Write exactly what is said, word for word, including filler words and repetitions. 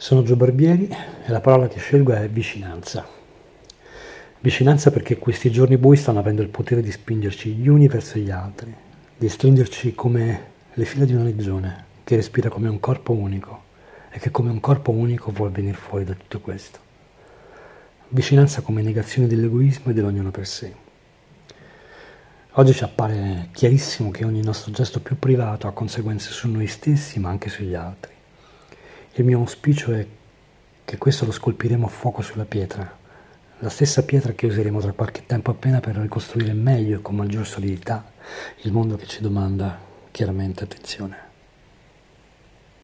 Sono Joe Barbieri e la parola che scelgo è vicinanza. Vicinanza perché questi giorni bui stanno avendo il potere di spingerci gli uni verso gli altri, di stringerci come le fila di una legione che respira come un corpo unico e che come un corpo unico vuol venire fuori da tutto questo. Vicinanza come negazione dell'egoismo e dell'ognuno per sé. Oggi ci appare chiarissimo che ogni nostro gesto più privato ha conseguenze su noi stessi ma anche sugli altri. Il mio auspicio è che questo lo scolpiremo a fuoco sulla pietra, la stessa pietra che useremo tra qualche tempo appena per ricostruire meglio e con maggior solidità il mondo che ci domanda chiaramente attenzione.